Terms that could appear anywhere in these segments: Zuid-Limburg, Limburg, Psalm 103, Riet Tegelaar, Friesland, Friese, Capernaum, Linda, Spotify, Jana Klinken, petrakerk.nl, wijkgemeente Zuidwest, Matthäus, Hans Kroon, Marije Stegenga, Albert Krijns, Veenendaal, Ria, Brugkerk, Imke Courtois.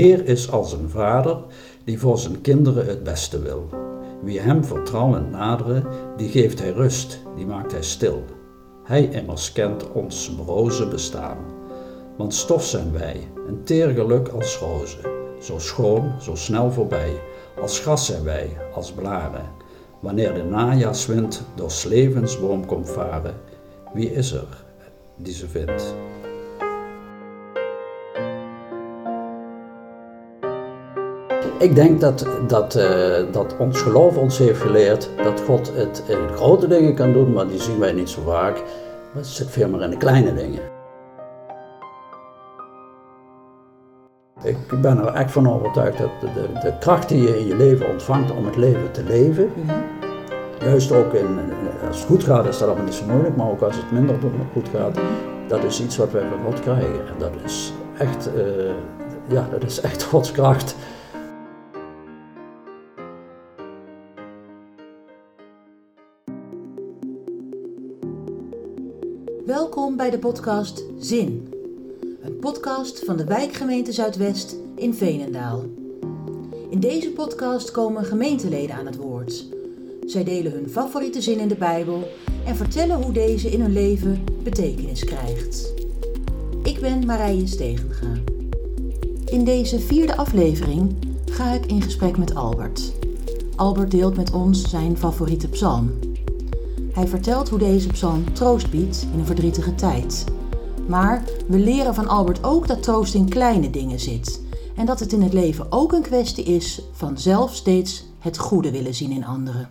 Heer is als een vader die voor zijn kinderen het beste wil. Wie hem vertrouwend naderen, die geeft hij rust, die maakt hij stil. Hij immers kent ons broze bestaan. Want stof zijn wij, een teer geluk als rozen. Zo schoon, zo snel voorbij, als gras zijn wij, als blaren. Wanneer de najaarswind door 's levensboom komt varen, wie is er die ze vindt? Ik denk dat ons geloof ons heeft geleerd dat God het in grote dingen kan doen, maar die zien wij niet zo vaak. Maar het zit veel meer in de kleine dingen. Ik ben er echt van overtuigd dat de kracht die je in je leven ontvangt om het leven te leven, juist ook als het goed gaat is dat allemaal niet zo moeilijk, maar ook als het minder goed gaat, dat is iets wat wij van God krijgen. En dat is echt Gods kracht. Welkom bij de podcast Zin, een podcast van de wijkgemeente Zuidwest in Veenendaal. In deze podcast komen gemeenteleden aan het woord. Zij delen hun favoriete zin in de Bijbel en vertellen hoe deze in hun leven betekenis krijgt. Ik ben Marije Stegenga. In deze vierde aflevering ga ik in gesprek met Albert. Albert deelt met ons zijn favoriete psalm. Hij vertelt hoe deze psalm troost biedt in een verdrietige tijd. Maar we leren van Albert ook dat troost in kleine dingen zit. En dat het in het leven ook een kwestie is van zelf steeds het goede willen zien in anderen.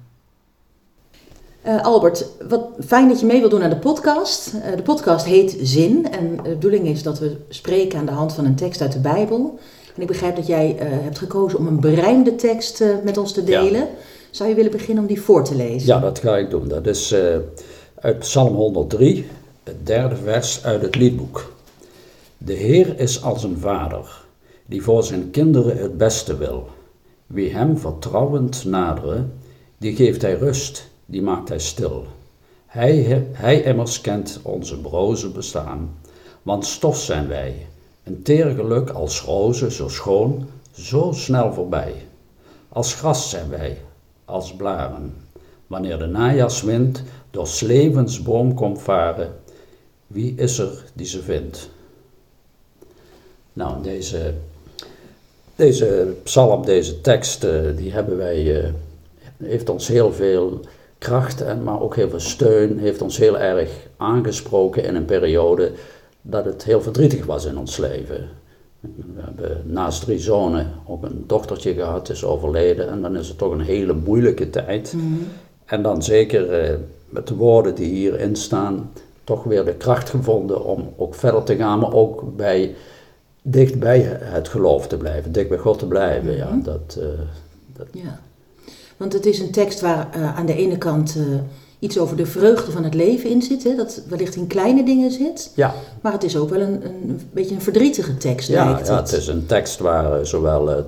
Albert, wat fijn dat je mee wilt doen aan de podcast. De podcast heet Zin en de bedoeling is dat we spreken aan de hand van een tekst uit de Bijbel. En ik begrijp dat jij hebt gekozen om een berijmde tekst met ons te delen. Ja. Zou je willen beginnen om die voor te lezen? Ja, dat ga ik doen. Dat is uit Psalm 103, het derde vers uit het liedboek. De Heer is als een vader, die voor zijn kinderen het beste wil. Wie hem vertrouwend naderen, die geeft hij rust, die maakt hij stil. Hij immers kent onze broze bestaan, want stof zijn wij. Een teer geluk als rozen, zo schoon, zo snel voorbij. Als gras zijn wij, als blaren. Wanneer de najaarswind door 's levensboom komt varen, wie is er die ze vindt? Nou, deze psalm, deze tekst, die hebben wij, heeft ons heel veel kracht, maar ook heel veel steun, heeft ons heel erg aangesproken in een periode dat het heel verdrietig was in ons leven. We hebben naast 3 zonen ook een dochtertje gehad, is overleden. En dan is het toch een hele moeilijke tijd. Mm-hmm. En dan zeker met de woorden die hierin staan, toch weer de kracht gevonden om ook verder te gaan. Maar ook dicht bij het geloof te blijven, dicht bij God te blijven. Mm-hmm. Ja, ja. Want het is een tekst waar aan de ene kant iets over de vreugde van het leven in zit, hè? Dat wellicht in kleine dingen zit. Ja. Maar het is ook wel een beetje een verdrietige tekst. Ja, het is een tekst waar zowel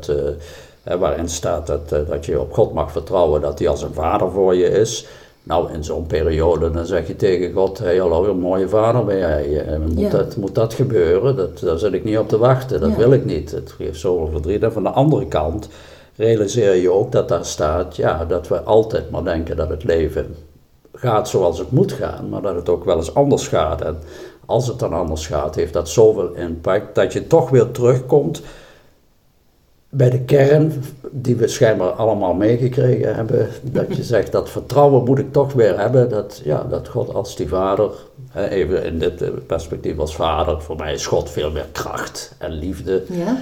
waarin staat dat je op God mag vertrouwen, dat hij als een vader voor je is. Nou, in zo'n periode dan zeg je tegen God, hey, hallo, een mooie vader ben jij. Moet dat gebeuren? Daar zit ik niet op te wachten, dat wil ik niet. Het geeft zoveel verdriet. En van de andere kant realiseer je ook dat daar staat, ja, dat we altijd maar denken dat het leven gaat zoals het moet gaan, maar dat het ook wel eens anders gaat. En als het dan anders gaat, heeft dat zoveel impact dat je toch weer terugkomt bij de kern die we schijnbaar allemaal meegekregen hebben. Dat je zegt, dat vertrouwen moet ik toch weer hebben. Dat God als die vader, even in dit perspectief als vader, voor mij is God veel meer kracht en liefde. Ja.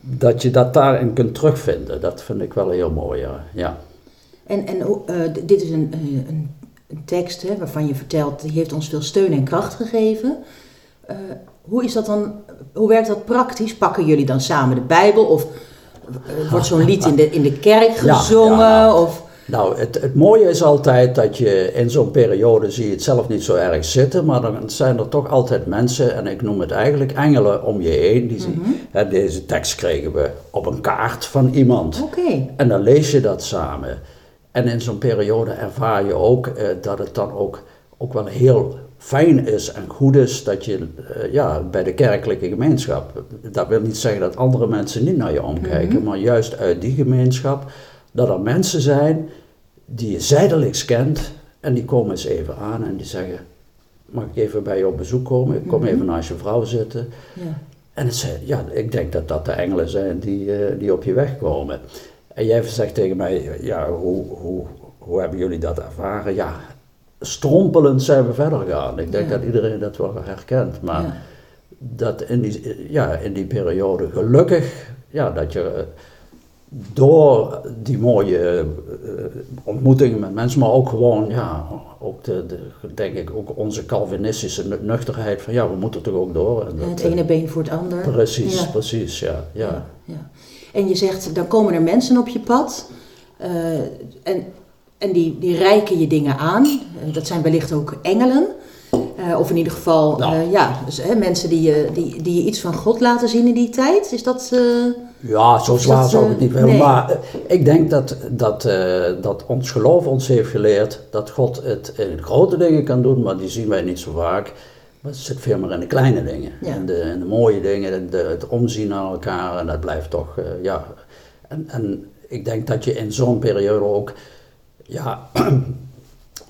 Dat je dat daarin kunt terugvinden, dat vind ik wel heel mooi, ja. En dit is een tekst, hè, waarvan je vertelt, die heeft ons veel steun en kracht gegeven. Hoe is dat dan? Hoe werkt dat praktisch? Pakken jullie dan samen de Bijbel? Of wordt zo'n lied in de kerk gezongen? Ja. Of? Nou, het mooie is altijd dat je in zo'n periode zie je het zelf niet zo erg zitten, maar dan zijn er toch altijd mensen, en ik noem het eigenlijk engelen om je heen, die zien, deze tekst kregen we op een kaart van iemand. Okay. En dan lees je dat samen. En in zo'n periode ervaar je ook dat het dan ook wel heel fijn is en goed is dat je bij de kerkelijke gemeenschap, dat wil niet zeggen dat andere mensen niet naar je omkijken, mm-hmm. maar juist uit die gemeenschap, dat er mensen zijn die je zijdelings kent en die komen eens even aan en die zeggen, mag ik even bij je op bezoek komen, ik kom mm-hmm. even naast je vrouw zitten. Ja. En het zijn, ik denk dat dat de engelen zijn die op je weg komen. En jij zegt tegen mij, hoe hebben jullie dat ervaren? Ja, strompelend zijn we verder gegaan. Ik denk dat iedereen dat wel herkent. Maar dat in die periode gelukkig, dat je door die mooie ontmoetingen met mensen, maar ook gewoon, ook denk ik, ook onze Calvinistische nuchterheid van, we moeten er toch ook door. En het ene been voor het ander. Precies, precies, ja. En je zegt, dan komen er mensen op je pad en die reiken je dingen aan. Dat zijn wellicht ook engelen. Of in ieder geval mensen die je iets van God laten zien in die tijd. Is dat... zo zwaar zou ik het niet willen. Nee. Maar ik denk dat ons geloof ons heeft geleerd dat God het in grote dingen kan doen, maar die zien wij niet zo vaak. Maar het zit veel meer in de kleine dingen. Ja. In de mooie dingen, het omzien naar elkaar en dat blijft toch, En ik denk dat je in zo'n periode ook,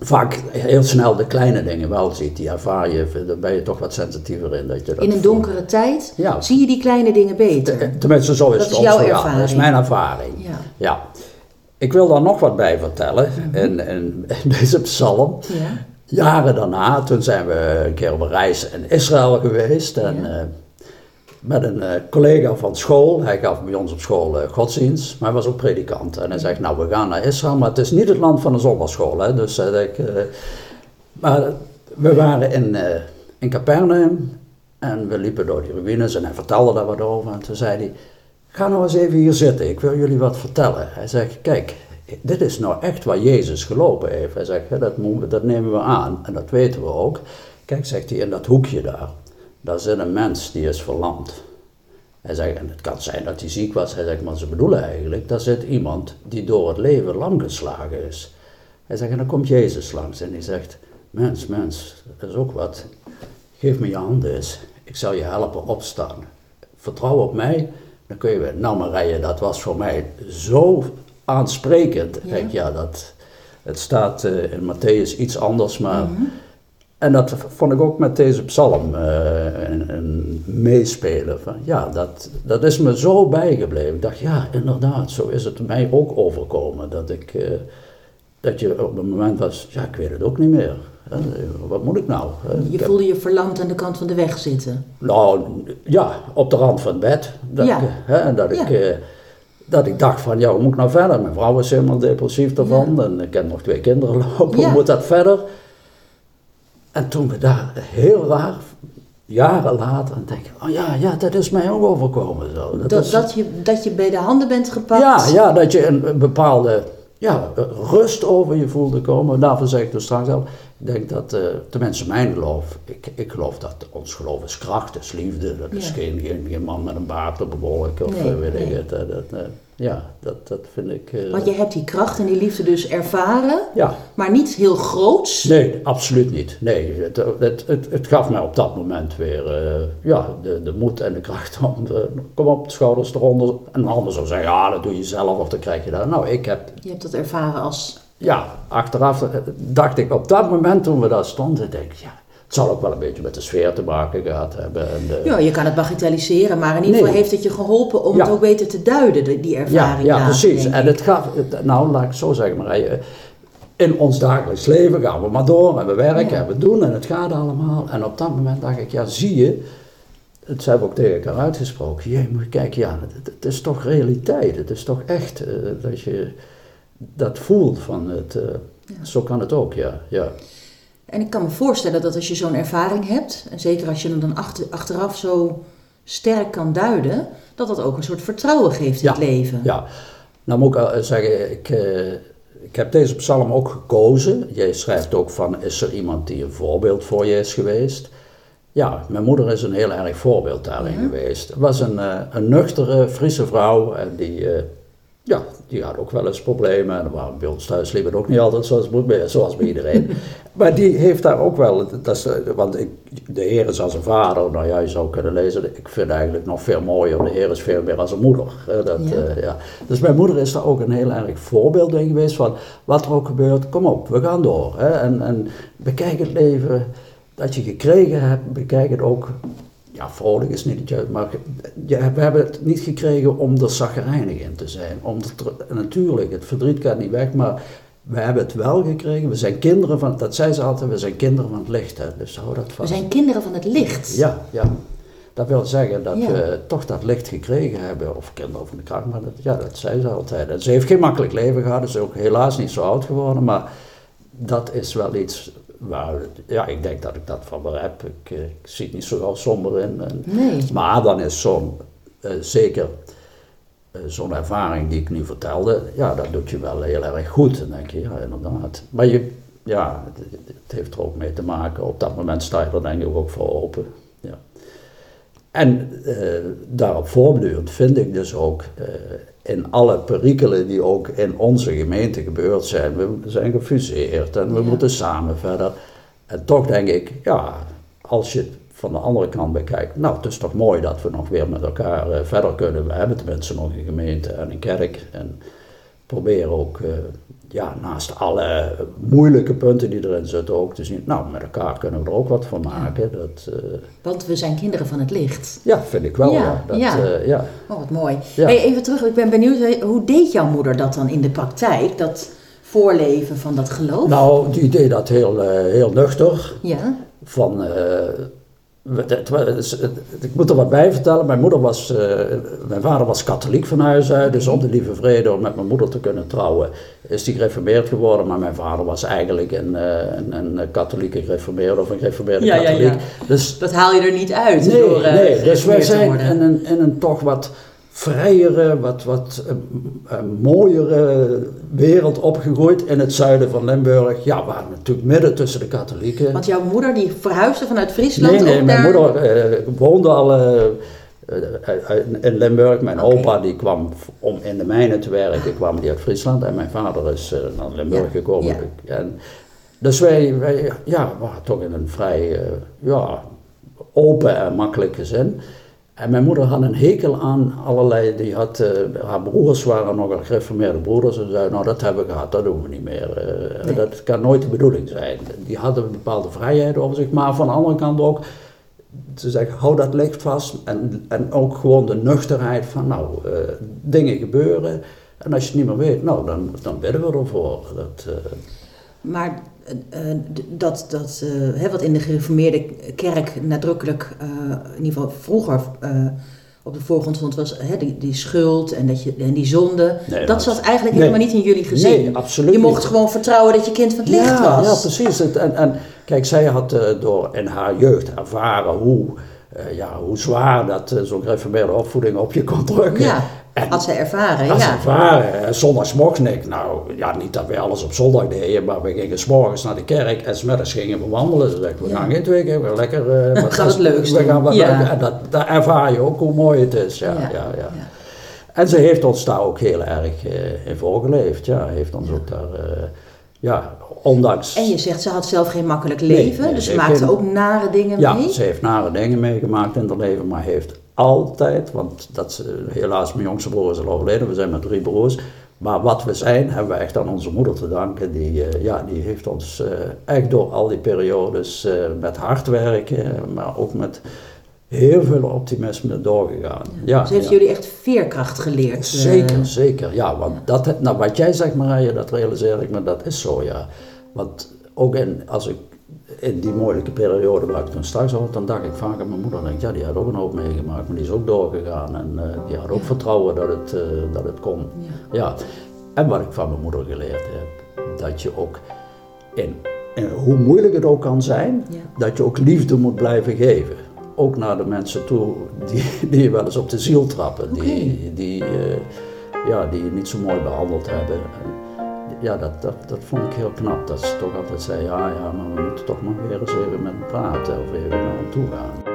vaak heel snel de kleine dingen wel ziet, die ervaar je, daar ben je toch wat sensitiever in. Dat je dat in een donkere tijd zie je die kleine dingen beter. Tenminste, zo is dat het. Dat is jouw ervaring. Ja, dat is mijn ervaring. Ja. Ja. Ik wil daar nog wat bij vertellen, mm-hmm. in deze psalm. Ja. Jaren daarna, toen zijn we een keer op een reis in Israël geweest en met een collega van school, hij gaf bij ons op school godsdienst, maar hij was ook predikant. En hij zegt, we gaan naar Israël, maar het is niet het land van de zondagschool. Hè? Dus maar we waren in Capernaum en we liepen door die ruïnes en hij vertelde daar wat over. En toen zei hij, ga nou eens even hier zitten, ik wil jullie wat vertellen. Hij zegt, kijk, dit is nou echt waar Jezus gelopen heeft. Hij zegt, dat nemen we aan en dat weten we ook. Kijk, zegt hij, in dat hoekje daar. Daar zit een mens die is verlamd. Hij zegt, en het kan zijn dat hij ziek was. Hij zegt, maar ze bedoelen eigenlijk, daar zit iemand die door het leven lamgeslagen is. Hij zegt, en dan komt Jezus langs en die zegt, mens, dat is ook wat. Geef me je hand eens, ik zal je helpen opstaan. Vertrouw op mij, dan kun je weer. Nou Marije, dat was voor mij zo aansprekend. Ja. Kijk, het staat in Matthäus iets anders, maar... Mm-hmm. En dat vond ik ook met deze psalm een meespelen. Van, dat is me zo bijgebleven. Ik dacht, inderdaad, zo is het mij ook overkomen. Dat je op het moment was, ik weet het ook niet meer. Wat moet ik nou? Je voelde je verlamd aan de kant van de weg zitten? Nou, op de rand van het bed. Dat ik dacht van, hoe moet ik nou verder? Mijn vrouw is helemaal depressief ervan. Ja. En ik heb nog 2 kinderen lopen. Hoe moet dat verder? En toen we daar heel raar, jaren later, aan denken, dat is mij ook overkomen. Zo. Dat je bij de handen bent gepakt. Ja, dat je een bepaalde rust over je voelde komen. Daarvoor zeg ik dus straks al, ik denk dat, tenminste mijn geloof, ik geloof dat ons geloof is kracht, is liefde. Dat is geen man met een baard op een wolk of weet ik het. Dat vind ik... Want je hebt die kracht en die liefde dus ervaren, maar niet heel groots. Nee, absoluut niet. Nee, het gaf mij op dat moment weer de moed en de kracht om, kom op, schouders eronder. En anders zou zeggen, dat doe je zelf of dan krijg je dat. Nou, je hebt dat ervaren als... Ja, achteraf dacht ik op dat moment toen we daar stonden, denk ik, het zal ook wel een beetje met de sfeer te maken gehad hebben. En je kan het bagatelliseren, maar in ieder geval heeft het je geholpen om het ook beter te duiden, die ervaring. Ja, precies. En het gaf, nou laat ik het zo zeggen, Marije, in ons dagelijks leven gaan we maar door en we werken en we doen en het gaat allemaal. En op dat moment dacht ik, zie je, het hebben we ook tegen elkaar uitgesproken. Je moet kijken, het is toch realiteit, het is toch echt dat je dat voelt van het, zo kan het ook, ja. En ik kan me voorstellen dat als je zo'n ervaring hebt, en zeker als je hem dan achteraf zo sterk kan duiden, dat ook een soort vertrouwen geeft in het leven. Ja, nou moet ik zeggen, ik heb deze psalm ook gekozen. Jij schrijft ook van, is er iemand die een voorbeeld voor je is geweest? Ja, mijn moeder is een heel erg voorbeeld daarin geweest. Het was een nuchtere, Friese vrouw en die... Ja, die hadden ook wel eens problemen. En waren bij ons thuis liep het ook niet altijd zoals bij iedereen. Maar die heeft daar ook wel, dat is, want de Heer is als een vader. Nou ja, je zou kunnen lezen, ik vind eigenlijk nog veel mooier. De Heer is veel meer als een moeder. Ja. Dus mijn moeder is daar ook een heel erg voorbeeld in geweest van wat er ook gebeurt, kom op, we gaan door. Hè. En bekijk het leven dat je gekregen hebt, bekijk het ook. Ja, vrolijk is niet het juiste, maar we hebben het niet gekregen om er chagrijnig in te zijn. Natuurlijk, het verdriet gaat niet weg, maar we hebben het wel gekregen. We zijn kinderen van, dat zei ze altijd, we zijn kinderen van het licht. Hè, dus hou dat vast. We zijn kinderen van het licht? Ja, ja. Dat wil zeggen dat we toch dat licht gekregen hebben, of kinderen van de kracht, maar dat zei ze altijd. En ze heeft geen makkelijk leven gehad, dus ook helaas niet zo oud geworden, maar dat is wel iets... Ja, ik denk dat ik dat van me heb. Ik zie het niet zo somber in. Nee. Maar dan is zo'n ervaring die ik nu vertelde, ja, dat doet je wel heel erg goed. Dan denk je, ja, inderdaad. Maar het heeft er ook mee te maken. Op dat moment sta je er denk ik ook voor open. Ja. En daarop voortdurend vind ik dus ook... in alle perikelen die ook in onze gemeente gebeurd zijn. We zijn gefuseerd en we moeten samen verder. En toch denk ik, ja, als je het van de andere kant bekijkt... nou, het is toch mooi dat we nog weer met elkaar verder kunnen. We hebben tenminste nog een gemeente en een kerk. En proberen ook, naast alle moeilijke punten die erin zitten... ook te zien, nou, met elkaar kunnen we er ook wat van maken. Ja. Want we zijn kinderen van het licht. Ja, vind ik wel. Ja. Oh, wat mooi. Ja. Hey, even terug, ik ben benieuwd, hoe deed jouw moeder dat dan in de praktijk? Dat voorleven van dat geloof? Nou, die deed dat heel nuchter. Ja. Ik moet er wat bij vertellen, mijn vader was katholiek van huis uit, dus om de lieve vrede om met mijn moeder te kunnen trouwen is die gereformeerd geworden, maar mijn vader was eigenlijk een katholieke gereformeerde of een gereformeerde katholiek. Ja. Dus, dat haal je er niet uit door dus wij zijn in een toch wat vrijere, wat mooiere wereld opgegroeid in het zuiden van Limburg. Ja, we waren natuurlijk midden tussen de katholieken. Want jouw moeder die verhuisde vanuit Friesland? Nee, mijn moeder woonde al in Limburg. Mijn opa die kwam om in de mijnen te werken, kwam die uit Friesland. En mijn vader is naar Limburg gekomen. Ja. En dus wij waren toch in een vrij open en makkelijk gezin. En mijn moeder had een hekel aan allerlei, haar broers waren nogal gereformeerde broeders en zeiden, nou dat hebben we gehad, dat doen we niet meer. Nee. Dat kan nooit de bedoeling zijn. Die hadden een bepaalde vrijheid over zich, maar van de andere kant ook, ze zeggen, hou dat licht vast en ook gewoon de nuchterheid van, dingen gebeuren en als je het niet meer weet, nou dan bidden we ervoor. Maar wat in de gereformeerde kerk nadrukkelijk, in ieder geval vroeger op de voorgrond stond, was die schuld en die zonde. Nee, dat zat eigenlijk helemaal niet in jullie gezin. Nee, absoluut je mocht niet. Gewoon vertrouwen dat je kind van het licht was. Ja, precies. En kijk, zij had door in haar jeugd ervaren hoe zwaar dat zo'n gereformeerde opvoeding op je kon drukken. Ja. Had zij ervaren, zondags mocht ik. Nou, ja, niet dat we alles op zondag deden, maar we gingen 's morgens naar de kerk en 's middags gingen we wandelen. Ze zeggen, we gaan geen twee keer, we gaan wat leuk doen. En dat ervaar je ook hoe mooi het is. Ja. En ze heeft ons daar ook heel erg in voorgeleefd. Ja, heeft ons ook daar... ondanks... En je zegt, ze had zelf geen makkelijk leven, dus ze maakte ook nare dingen mee? Ja, ze heeft nare dingen meegemaakt in haar leven, maar heeft... altijd, want helaas mijn jongste broer is al overleden, we zijn met 3 broers. Maar wat we zijn, hebben we echt aan onze moeder te danken. Die heeft ons echt door al die periodes met hard werken, maar ook met heel veel optimisme doorgegaan. Ja, dus heeft jullie echt veerkracht geleerd? Zeker. Ja, want wat jij zegt, Marije, dat realiseer ik me, dat is zo, ja. Want ook in die moeilijke periode waar ik toen straks had, dan dacht ik vaak aan mijn moeder. Denk, die had ook een hoop meegemaakt, maar die is ook doorgegaan. En die had ook vertrouwen dat het kon. Ja. En wat ik van mijn moeder geleerd heb, dat je ook, in hoe moeilijk het ook kan zijn, dat je ook liefde moet blijven geven. Ook naar de mensen toe die je wel eens op de ziel trappen, die je niet zo mooi behandeld hebben. Ja, dat vond ik heel knap, dat ze toch altijd zei, ja, maar we moeten toch nog weer eens even met hem praten of even naar hem toe gaan.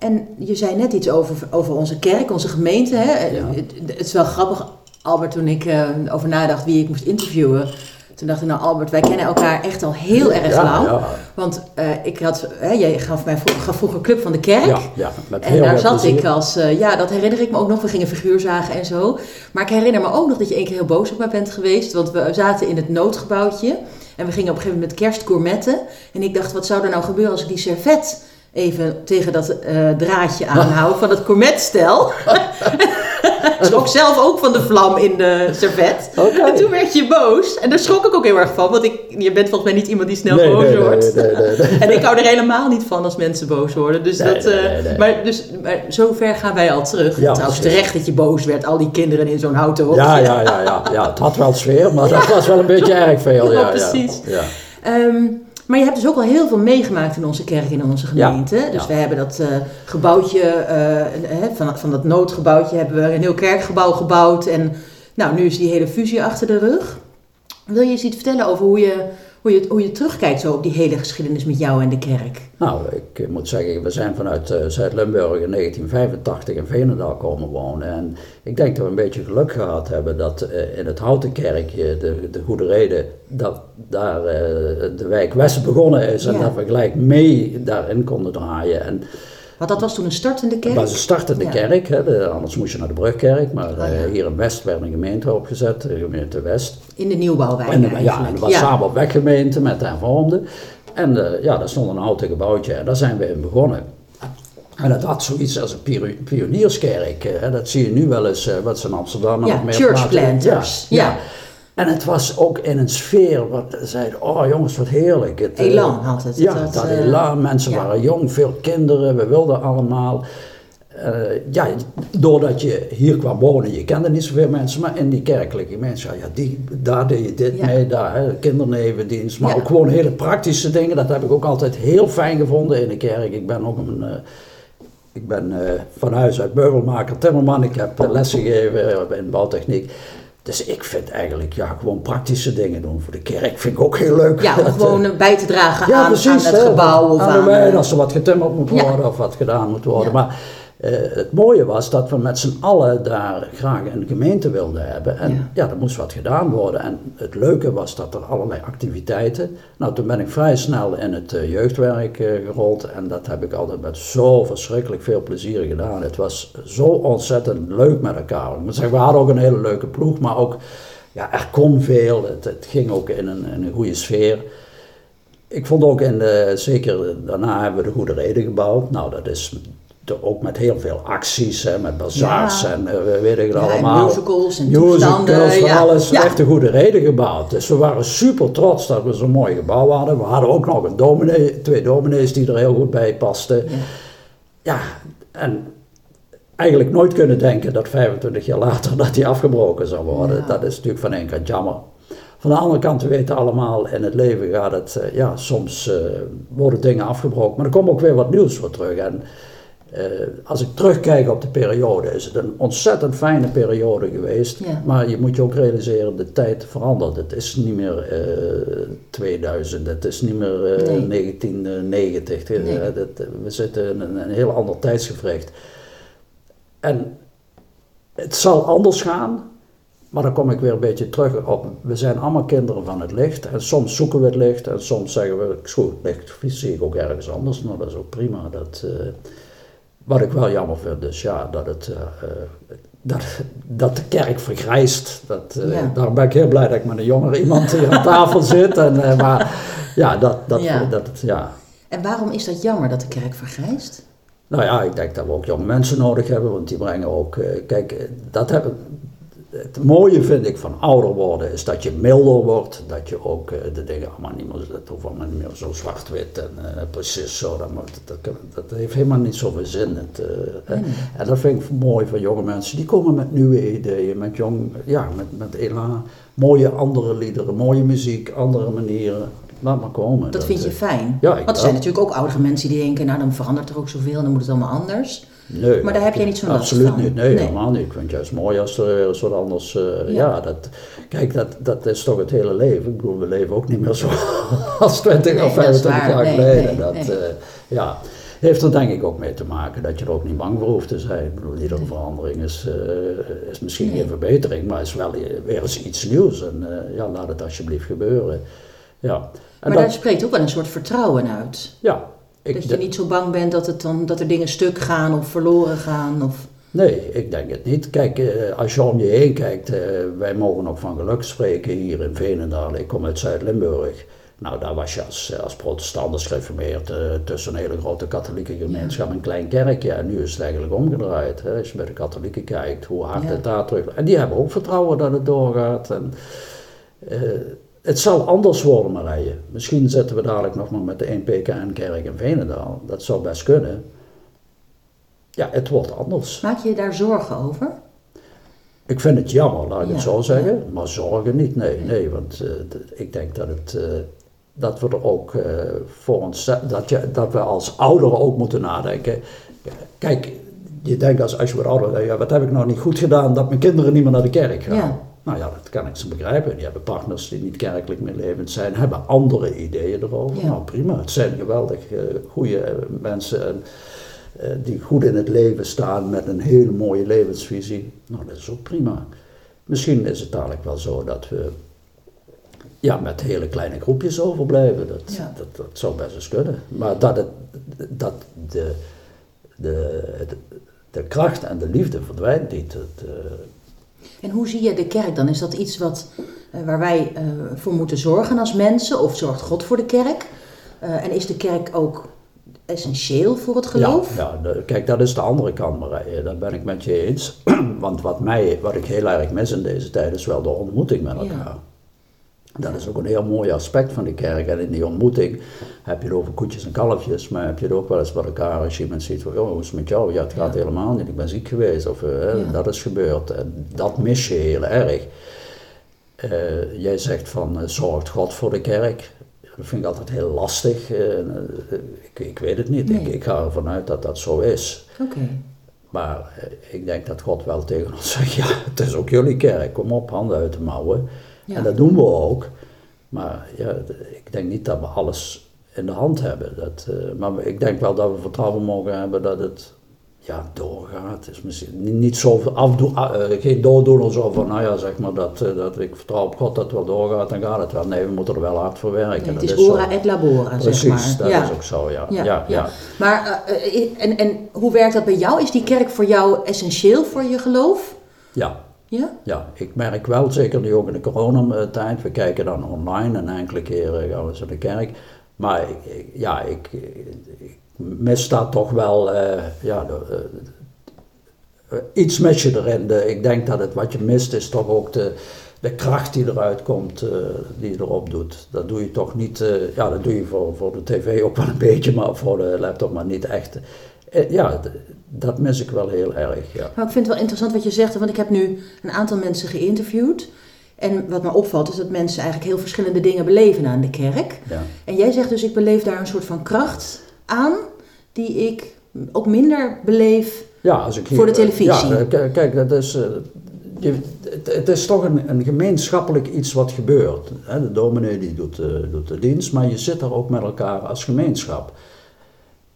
En je zei net iets over onze kerk, onze gemeente. Hè? Ja. Het is wel grappig, Albert, toen ik over nadacht wie ik moest interviewen. Toen dacht ik, nou Albert, wij kennen elkaar echt al heel erg lang. Ja. Want jij gaf mij vroeger Club van de Kerk. Ja, en daar zat ik als, dat herinner ik me ook nog. We gingen figuur zagen en zo. Maar ik herinner me ook nog dat je één keer heel boos op mij bent geweest. Want we zaten in het noodgebouwtje. En we gingen op een gegeven moment met kerstgourmetten. En ik dacht, wat zou er nou gebeuren als ik die servet even tegen dat draadje aanhoud van dat gourmetstel. Schrok zelf ook van de vlam in de servet. Okay. En toen werd je boos. En daar schrok ik ook heel erg van. Want je bent volgens mij niet iemand die snel boos wordt. Nee. En ik hou er helemaal niet van als mensen boos worden. Dus maar zo ver gaan wij al terug. Ja, trouwens terecht dat je boos werd. Al die kinderen in zo'n houten hokje. Ja, het had wel sfeer. Maar dat was wel een beetje erg veel. Ja, precies. Ja. Maar je hebt dus ook al heel veel meegemaakt in onze kerk, in onze gemeente. Ja, dus we hebben dat gebouwtje, van dat noodgebouwtje hebben we een heel kerkgebouw gebouwd. En nou, nu is die hele fusie achter de rug. Wil je eens iets vertellen over hoe je terugkijkt zo op die hele geschiedenis met jou en de kerk? Nou, ik moet zeggen, we zijn vanuit Zuid-Limburg in 1985 in Veenendaal komen wonen. En ik denk dat we een beetje geluk gehad hebben dat in het houten kerkje, de goede reden, dat daar de wijk West begonnen is. En dat we gelijk mee daarin konden draaien. En, want dat was toen een startende kerk? Dat was een startende kerk, anders moest je naar de Brugkerk. Maar hier in West werd een gemeente opgezet, de gemeente West. In de nieuwbouwwijk eigenlijk. Ja, en dat was samen op weggemeente met de hervormden. En daar stond een houten gebouwtje en daar zijn we in begonnen. En dat had zoiets als een pionierskerk. Dat zie je nu wel eens, wat ze in Amsterdam... Ja, churchplanters. Ja. En het was ook in een sfeer, wat zeiden, oh jongens, wat heerlijk. Elan had het. Ja, dat elan. Mensen waren jong, veel kinderen, we wilden allemaal. Doordat je hier kwam wonen, je kende niet zoveel mensen, maar in die kerkelijke mensen, daar deed je dit mee, daar, kindernevendienst. Maar ook gewoon hele praktische dingen, dat heb ik ook altijd heel fijn gevonden in de kerk. Ik ben ook ik ben van huis uit meubelmaker, timmerman, ik heb lessen gegeven in bouwtechniek. Dus ik vind eigenlijk, gewoon praktische dingen doen voor de kerk vind ik ook heel leuk. Ja, om gewoon bij te dragen aan het gebouw. Of aan als er wat getimmerd moet worden of wat gedaan moet worden. Ja. Maar het mooie was dat we met z'n allen daar graag een gemeente wilden hebben. En er moest wat gedaan worden. En het leuke was dat er allerlei activiteiten. Nou, toen ben ik vrij snel in het jeugdwerk gerold. En dat heb ik altijd met zo verschrikkelijk veel plezier gedaan. Het was zo ontzettend leuk met elkaar. Ik moet zeggen, we hadden ook een hele leuke ploeg. Maar ook, er kon veel. Het ging ook in een goede sfeer. Ik vond ook, zeker daarna hebben we de Goede Reden gebouwd. Nou, dat is... ook met heel veel acties, met bazaars en weet ik het allemaal. Musicals van alles. Echt een Goede Reden gebouwd. Dus we waren super trots dat we zo'n mooi gebouw hadden. We hadden ook nog een dominee, 2 dominees die er heel goed bij pasten. Ja, en eigenlijk nooit kunnen denken dat 25 jaar later dat die afgebroken zou worden. Ja. Dat is natuurlijk van één kant jammer. Van de andere kant, we weten allemaal, in het leven gaat het, soms worden dingen afgebroken. Maar er komt ook weer wat nieuws voor terug. En, als ik terugkijk op de periode, is het een ontzettend fijne periode geweest. Ja. Maar je moet je ook realiseren, de tijd verandert. Het is niet meer 2000, het is niet meer 1990. Nee. We zitten in een heel ander tijdsgevricht. En het zal anders gaan. Maar dan kom ik weer een beetje terug op, we zijn allemaal kinderen van het licht. En soms zoeken we het licht en soms zeggen we, goed, het licht zie ik ook ergens anders. Maar dat is ook prima, wat ik wel jammer vind, dus dat het dat de kerk vergrijst. Daarom ben ik heel blij dat ik met een jongere iemand hier aan tafel zit. En waarom is dat jammer dat de kerk vergrijst? Nou ja, ik denk dat we ook jonge mensen nodig hebben, want die brengen ook... Het mooie vind ik van ouder worden is dat je milder wordt, dat je ook de dingen allemaal niet meer, dat hoeft allemaal niet meer zo zwart-wit en precies zo, dat heeft helemaal niet zoveel zin. En dat vind ik mooi van jonge mensen, die komen met nieuwe ideeën, met elan, mooie andere liederen, mooie muziek, andere manieren. Laat maar komen. Dat vind je fijn? Ja, want er zijn natuurlijk ook oudere mensen die denken, nou dan verandert er ook zoveel en dan moet het allemaal anders. Nee, maar daar heb jij niet zo'n last van? Absoluut niet, nee, helemaal niet. Ik vind het juist mooi als er weer eens wat anders... dat is toch het hele leven. Ik bedoel, we leven ook niet meer zo als 20 of 25 jaar geleden. heeft er denk ik ook mee te maken dat je er ook niet bang voor hoeft te zijn. Ik bedoel, iedere verandering is misschien geen verbetering, maar is wel weer eens iets nieuws. En ja, laat het alsjeblieft gebeuren. Ja. Maar daar spreekt ook wel een soort vertrouwen uit. Ja. Dat je niet zo bang bent dat er dingen stuk gaan of verloren gaan? Of... Nee, ik denk het niet. Kijk, als je om je heen kijkt, wij mogen ook van geluk spreken hier in Veenendaal. Ik kom uit Zuid-Limburg. Nou, daar was je als protestant gereformeerd tussen een hele grote katholieke gemeenschap en een klein kerkje. En nu is het eigenlijk omgedraaid. Hè? Als je bij de katholieken kijkt, hoe hard het daar terug... En die hebben ook vertrouwen dat het doorgaat. En, het zal anders worden, Marije. Misschien zitten we dadelijk nog maar met de 1 PKN-kerk in Veenendaal. Dat zou best kunnen. Ja, het wordt anders. Maak je je daar zorgen over? Ik vind het jammer, laat ik het zo zeggen. Ja. Maar zorgen niet, nee. Want ik denk dat het... dat we er ook voor ons... Dat we als ouderen ook moeten nadenken. Kijk, je denkt als je wordt ouder... Ja, wat heb ik nou niet goed gedaan dat mijn kinderen niet meer naar de kerk gaan? Ja. Nou ja, dat kan ik ze begrijpen. Die hebben partners die niet kerkelijk meer levend zijn, hebben andere ideeën erover. Ja. Nou prima, het zijn geweldig goede mensen die goed in het leven staan met een hele mooie levensvisie. Nou, dat is ook prima. Misschien is het dadelijk wel zo dat we met hele kleine groepjes overblijven. Dat zou best eens kunnen. Maar dat de kracht en de liefde verdwijnt niet. En hoe zie je de kerk dan? Is dat iets waar wij voor moeten zorgen als mensen? Of zorgt God voor de kerk? En is de kerk ook essentieel voor het geloof? Ja, kijk, dat is de andere kant, Marije. Dat ben ik met je eens. Want wat ik heel erg mis in deze tijd is wel de ontmoeting met elkaar. Ja. Dat is ook een heel mooi aspect van de kerk. En in die ontmoeting heb je het over koetjes en kalfjes, maar heb je het ook wel eens bij elkaar als je iemand ziet van, joh, hoe is het met jou? Ja, het gaat helemaal niet, ik ben ziek geweest of dat is gebeurd. En dat mis je heel erg. Jij zegt van, zorgt God voor de kerk? Dat vind ik altijd heel lastig. Ik weet het niet. Nee. Ik ga ervan uit dat dat zo is. Okay. Maar ik denk dat God wel tegen ons zegt, ja, het is ook jullie kerk, kom op, handen uit de mouwen. Ja. En dat doen we ook, maar ja, ik denk niet dat we alles in de hand hebben. Maar ik denk wel dat we vertrouwen mogen hebben dat het doorgaat. Is misschien niet zo geen dooddoeners over, zeg maar dat ik vertrouw op God dat het wel doorgaat, dan gaat het wel. Nee, we moeten er wel hard voor werken. Nee, het is ora et labora, precies, zeg maar. Precies, dat is ook zo, ja. Maar en hoe werkt dat bij jou? Is die kerk voor jou essentieel voor je geloof? Ja. Ja? Ja, ik merk wel, zeker nu ook in de coronatijd, we kijken dan online en enkele keren gaan we naar de kerk. Maar ik mis dat toch wel, iets met je erin. Ik denk dat het wat je mist is toch ook de kracht die eruit komt, die je erop doet. Dat doe je toch niet, dat doe je voor de tv ook wel een beetje, maar voor de laptop maar niet echt. Ja, dat mis ik wel heel erg. Ja. Maar ik vind het wel interessant wat je zegt, want ik heb nu een aantal mensen geïnterviewd. En wat me opvalt is dat mensen eigenlijk heel verschillende dingen beleven aan de kerk. Ja. En jij zegt dus, ik beleef daar een soort van kracht aan die ik ook minder beleef voor de televisie. Ja, kijk, dat is... Het is toch een gemeenschappelijk iets wat gebeurt. De dominee die doet de dienst, maar je zit er ook met elkaar als gemeenschap.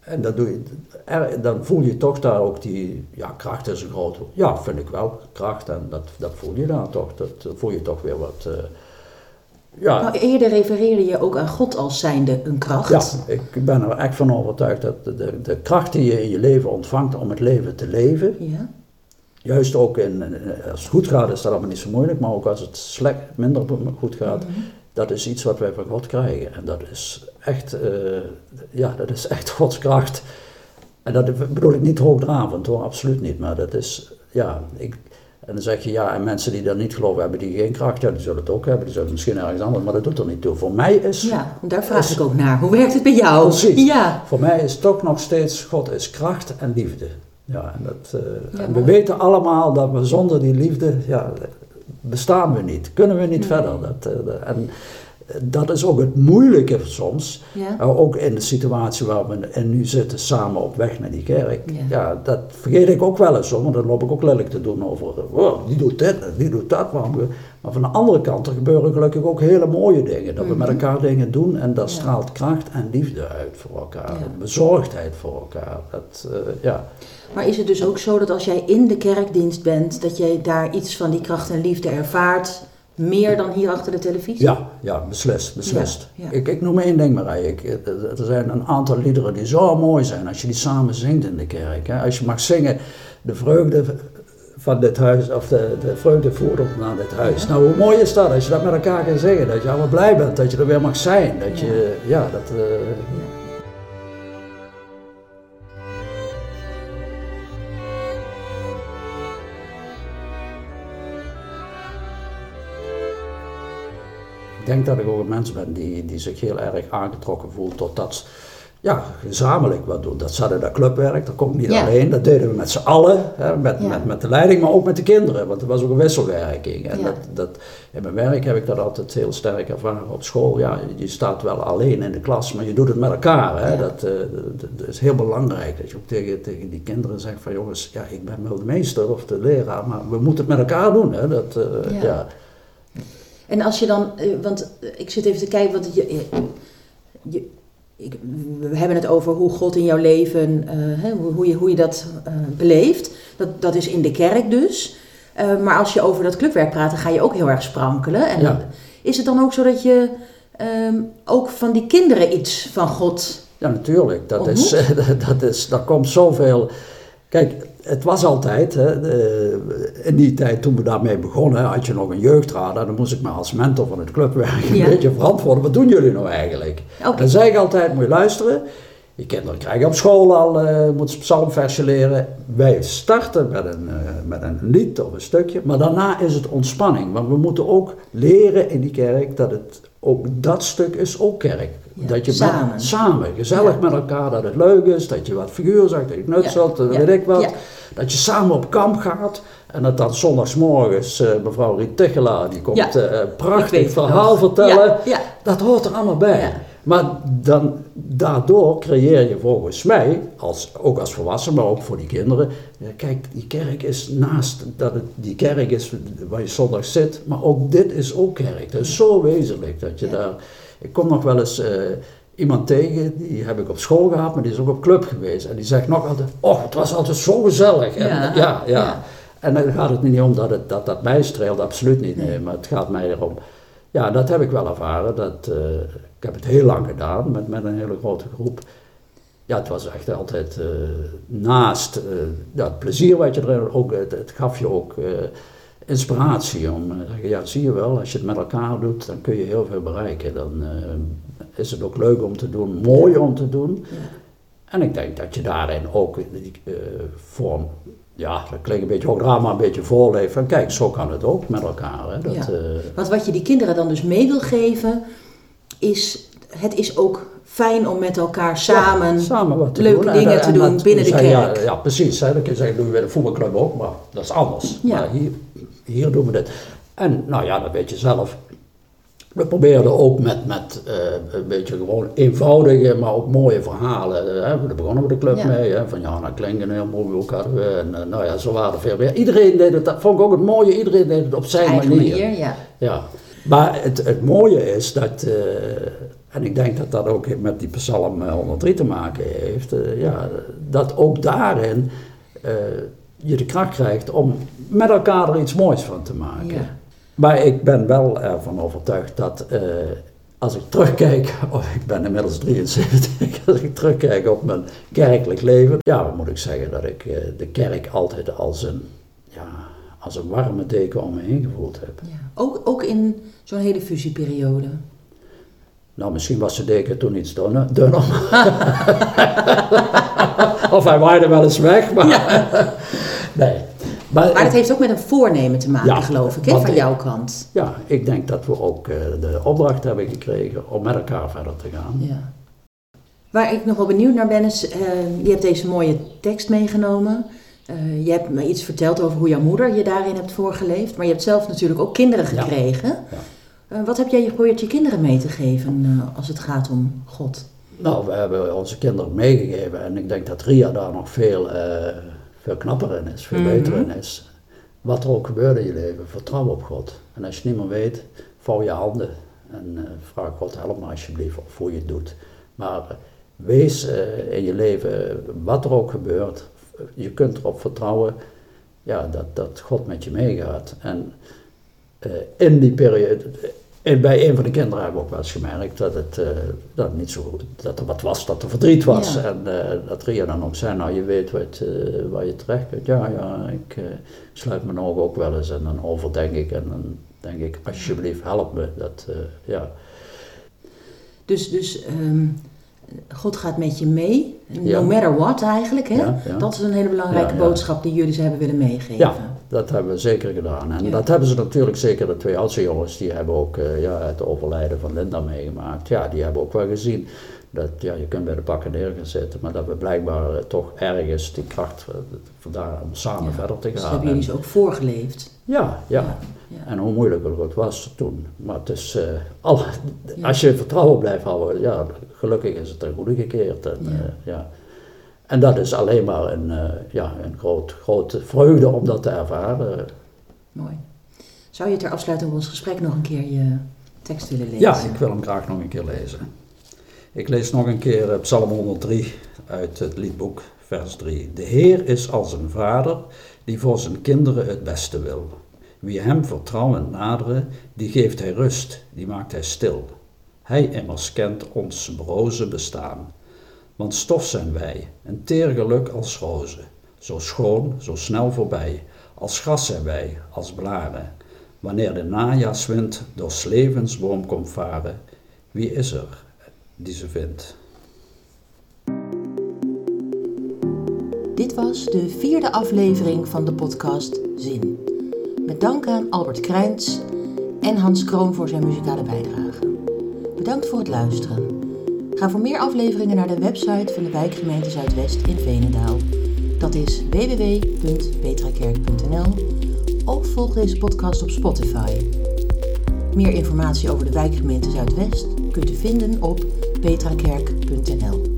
En dat doe je, dan voel je toch daar ook die... Ja, kracht is een groot... Ja, vind ik wel, kracht. En dat voel je daar toch. Dat voel je toch weer wat... Nou, eerder refereerde je ook aan God als zijnde een kracht. Ja, ik ben er echt van overtuigd dat de kracht die je in je leven ontvangt om het leven te leven... Ja. Juist ook als het goed gaat is dat allemaal niet zo moeilijk, maar ook als het slecht minder goed gaat... Mm-hmm. Dat is iets wat wij van God krijgen. En dat is echt, dat is echt Gods kracht. En dat bedoel ik niet hoogdravend hoor, absoluut niet. Maar dat is, en dan zeg je, en mensen die dat niet geloven hebben, die geen kracht hebben, die zullen het ook hebben. Die zullen het misschien ergens anders, maar dat doet er niet toe. Voor mij is... Ja, daar vraag ik ook naar. Hoe werkt het bij jou? Precies. Ja. Voor mij is toch nog steeds, God is kracht en liefde. Ja, en en we weten allemaal dat we zonder die liefde... bestaan we niet, kunnen we niet verder. En dat is ook het moeilijke soms, ook in de situatie waar we nu zitten, samen op weg naar die kerk. Ja. Ja, dat vergeet ik ook wel eens, want dan loop ik ook lelijk te doen over, wow, die doet dit, die doet dat. Maar van de andere kant, er gebeuren gelukkig ook hele mooie dingen. Dat we met elkaar dingen doen en dat straalt kracht en liefde uit voor elkaar. Ja. Bezorgdheid voor elkaar. Dat. Maar is het dus ook zo dat als jij in de kerkdienst bent, dat jij daar iets van die kracht en liefde ervaart, meer dan hier achter de televisie? Ja, beslist. Ja. Ik noem één ding, Marije. Er zijn een aantal liederen die zo mooi zijn als je die samen zingt in de kerk. Hè. Als je mag zingen, de vreugde van dit huis, of de vreugde voert naar dit huis. Ja. Nou, hoe mooi is dat, als je dat met elkaar kan zingen, dat je allemaal blij bent, dat je er weer mag zijn, dat je, Ik denk dat ik ook een mens ben die zich heel erg aangetrokken voelt tot dat, gezamenlijk wat doen. Dat zat in dat clubwerk, dat komt niet alleen, dat deden we met z'n allen, hè, met de leiding, maar ook met de kinderen, want er was ook een wisselwerking. En in mijn werk heb ik dat altijd heel sterk ervaren. Op school, je staat wel alleen in de klas, maar je doet het met elkaar. Hè. Ja. Dat is heel belangrijk, dat je ook tegen die kinderen zegt van jongens, ik ben wel de meester of de leraar, maar we moeten het met elkaar doen. Hè. En als je dan, want ik zit even te kijken, want we hebben het over hoe God in jouw leven, hoe je dat beleeft. Dat is in de kerk dus. Maar als je over dat clubwerk praat, dan ga je ook heel erg sprankelen. En is het dan ook zo dat je ook van die kinderen iets van God natuurlijk. Daar komt zoveel. Kijk, het was altijd, in die tijd toen we daarmee begonnen, had je nog een jeugdraad en dan moest ik me als mentor van het clubwerk een beetje verantwoorden. Wat doen jullie nou eigenlijk? Okay. Dan zei ik altijd, moet je luisteren, je kinderen krijgen op school al, moeten psalmversje leren. Wij starten met een lied of een stukje, maar daarna is het ontspanning. Want we moeten ook leren in die kerk dat het ook dat stuk is ook kerk. Ja, dat je samen gezellig met elkaar, dat het leuk is, dat je wat figuur zegt, dat je knutselt, weet ik wat. Ja. Dat je samen op kamp gaat en dat dan zondagsmorgens mevrouw Riet Tegelaar, die komt een prachtig verhaal vertellen. Ja. Dat hoort er allemaal bij. Ja. Maar dan, daardoor creëer je volgens mij, ook als volwassenen, maar ook voor die kinderen. Ja, kijk, die kerk is naast dat het die kerk is waar je zondag zit, maar ook dit is ook kerk. Dat is zo wezenlijk dat je daar. Ik kom nog wel eens iemand tegen, die heb ik op school gehad, maar die is ook op club geweest. En die zegt nog altijd, het was altijd zo gezellig. En dan gaat het niet om dat mij streelt, absoluut niet. Nee, maar het gaat mij erom. Ja, dat heb ik wel ervaren. Ik heb het heel lang gedaan met een hele grote groep. Ja, het was echt altijd naast het plezier wat je erin ook, het gaf je ook inspiratie om te zeggen, zie je wel, als je het met elkaar doet, dan kun je heel veel bereiken. Dan is het ook leuk om te doen, mooi om te doen. Ja. En ik denk dat je daarin ook vorm, dat klinkt een beetje ook raar, maar een beetje voorleeft. Van kijk, zo kan het ook met elkaar. Hè, want wat je die kinderen dan dus mee wil geven, is het is ook fijn om met elkaar samen wat te leuke doen. Dingen te doen binnen de kerk. Ja, precies. Hè. Dan kun je zeggen, doen we bij de voetbalclub ook, maar dat is anders. Ja. Maar hier doen we dit. En nou ja, dat weet je zelf. We probeerden ook met een beetje gewoon eenvoudige, maar ook mooie verhalen. Hè. Daar begonnen we de club mee. Hè. Van Jana Klinken, heel mooi, hoe hadden we? En zo waren er veel meer. Iedereen deed het, dat vond ik ook het mooie, iedereen deed het op zijn manier. Ja. Maar het mooie is dat, en ik denk dat dat ook met die Psalm 103 te maken heeft, dat ook daarin je de kracht krijgt om met elkaar er iets moois van te maken. Ja. Maar ik ben wel ervan overtuigd dat als ik terugkijk, ik ben inmiddels 73, als ik terugkijk op mijn kerkelijk leven, dan moet ik zeggen dat ik de kerk altijd als een warme deken om me heen gevoeld heb. Ja. Ook in zo'n hele fusieperiode? Nou, misschien was de deken toen iets dunner. Of hij waaide wel eens weg, maar... Ja. Nee. Maar het heeft ook met een voornemen te maken, geloof ik, van jouw kant. Ja, ik denk dat we ook de opdracht hebben gekregen om met elkaar verder te gaan. Ja. Waar ik nog wel benieuwd naar ben is, je hebt deze mooie tekst meegenomen... je hebt me iets verteld over hoe jouw moeder je daarin hebt voorgeleefd. Maar je hebt zelf natuurlijk ook kinderen gekregen. Ja. Wat heb jij geprobeerd je kinderen mee te geven als het gaat om God? Nou, we hebben onze kinderen meegegeven. En ik denk dat Ria daar nog veel knapper in is. Veel beter in is. Wat er ook gebeurt in je leven, vertrouw op God. En als je niet meer weet, vouw je handen en vraag God, help me alsjeblieft, of hoe je het doet. Maar wees in je leven, wat er ook gebeurt, je kunt erop vertrouwen ja, dat God met je meegaat. En in die periode, bij een van de kinderen hebben we ook wel eens gemerkt dat het niet zo goed, dat er wat was, dat er verdriet was. Ja. En dat Ria dan ook zei, nou je weet waar je terecht kunt. Ja, ik sluit mijn ogen ook wel eens en dan overdenk ik en dan denk ik, alsjeblieft help me. Dat. Dus God gaat met je mee, no matter what eigenlijk. Hè? Ja. Dat is een hele belangrijke boodschap die jullie ze hebben willen meegeven. Ja. Dat hebben we zeker gedaan. En dat hebben ze natuurlijk zeker, de twee oudste jongens, die hebben ook het overlijden van Linda meegemaakt. Ja, die hebben ook wel gezien dat je kunt bij de pakken neer gaan zitten, maar dat we blijkbaar toch ergens die kracht vandaan om samen verder te gaan. Dus hebben jullie ze ook voorgeleefd? Ja. En hoe moeilijk het was toen. Maar het is, als je vertrouwen blijft houden, ja, gelukkig is het ten goede gekeerd. En dat is alleen maar een grote vreugde om dat te ervaren. Mooi. Zou je ter afsluiting van ons gesprek nog een keer je tekst willen lezen? Ja, ik wil hem graag nog een keer lezen. Ik lees nog een keer Psalm 103 uit het liedboek, vers 3. De Heer is als een vader die voor zijn kinderen het beste wil. Wie hem vertrouwend naderen, die geeft hij rust, die maakt hij stil. Hij immers kent ons broze bestaan. Want stof zijn wij, een teer geluk als rozen, zo schoon, zo snel voorbij, als gras zijn wij, als blaren. Wanneer de najaarswind door 's levensboom komt varen, wie is er die ze vindt? Dit was de 4e aflevering van de podcast Zin. Met dank aan Albert Krijns en Hans Kroon voor zijn muzikale bijdrage. Bedankt voor het luisteren. Ga voor meer afleveringen naar de website van de wijkgemeente Zuidwest in Veenendaal. Dat is www.petrakerk.nl of volg deze podcast op Spotify. Meer informatie over de wijkgemeente Zuidwest kunt u vinden op petrakerk.nl.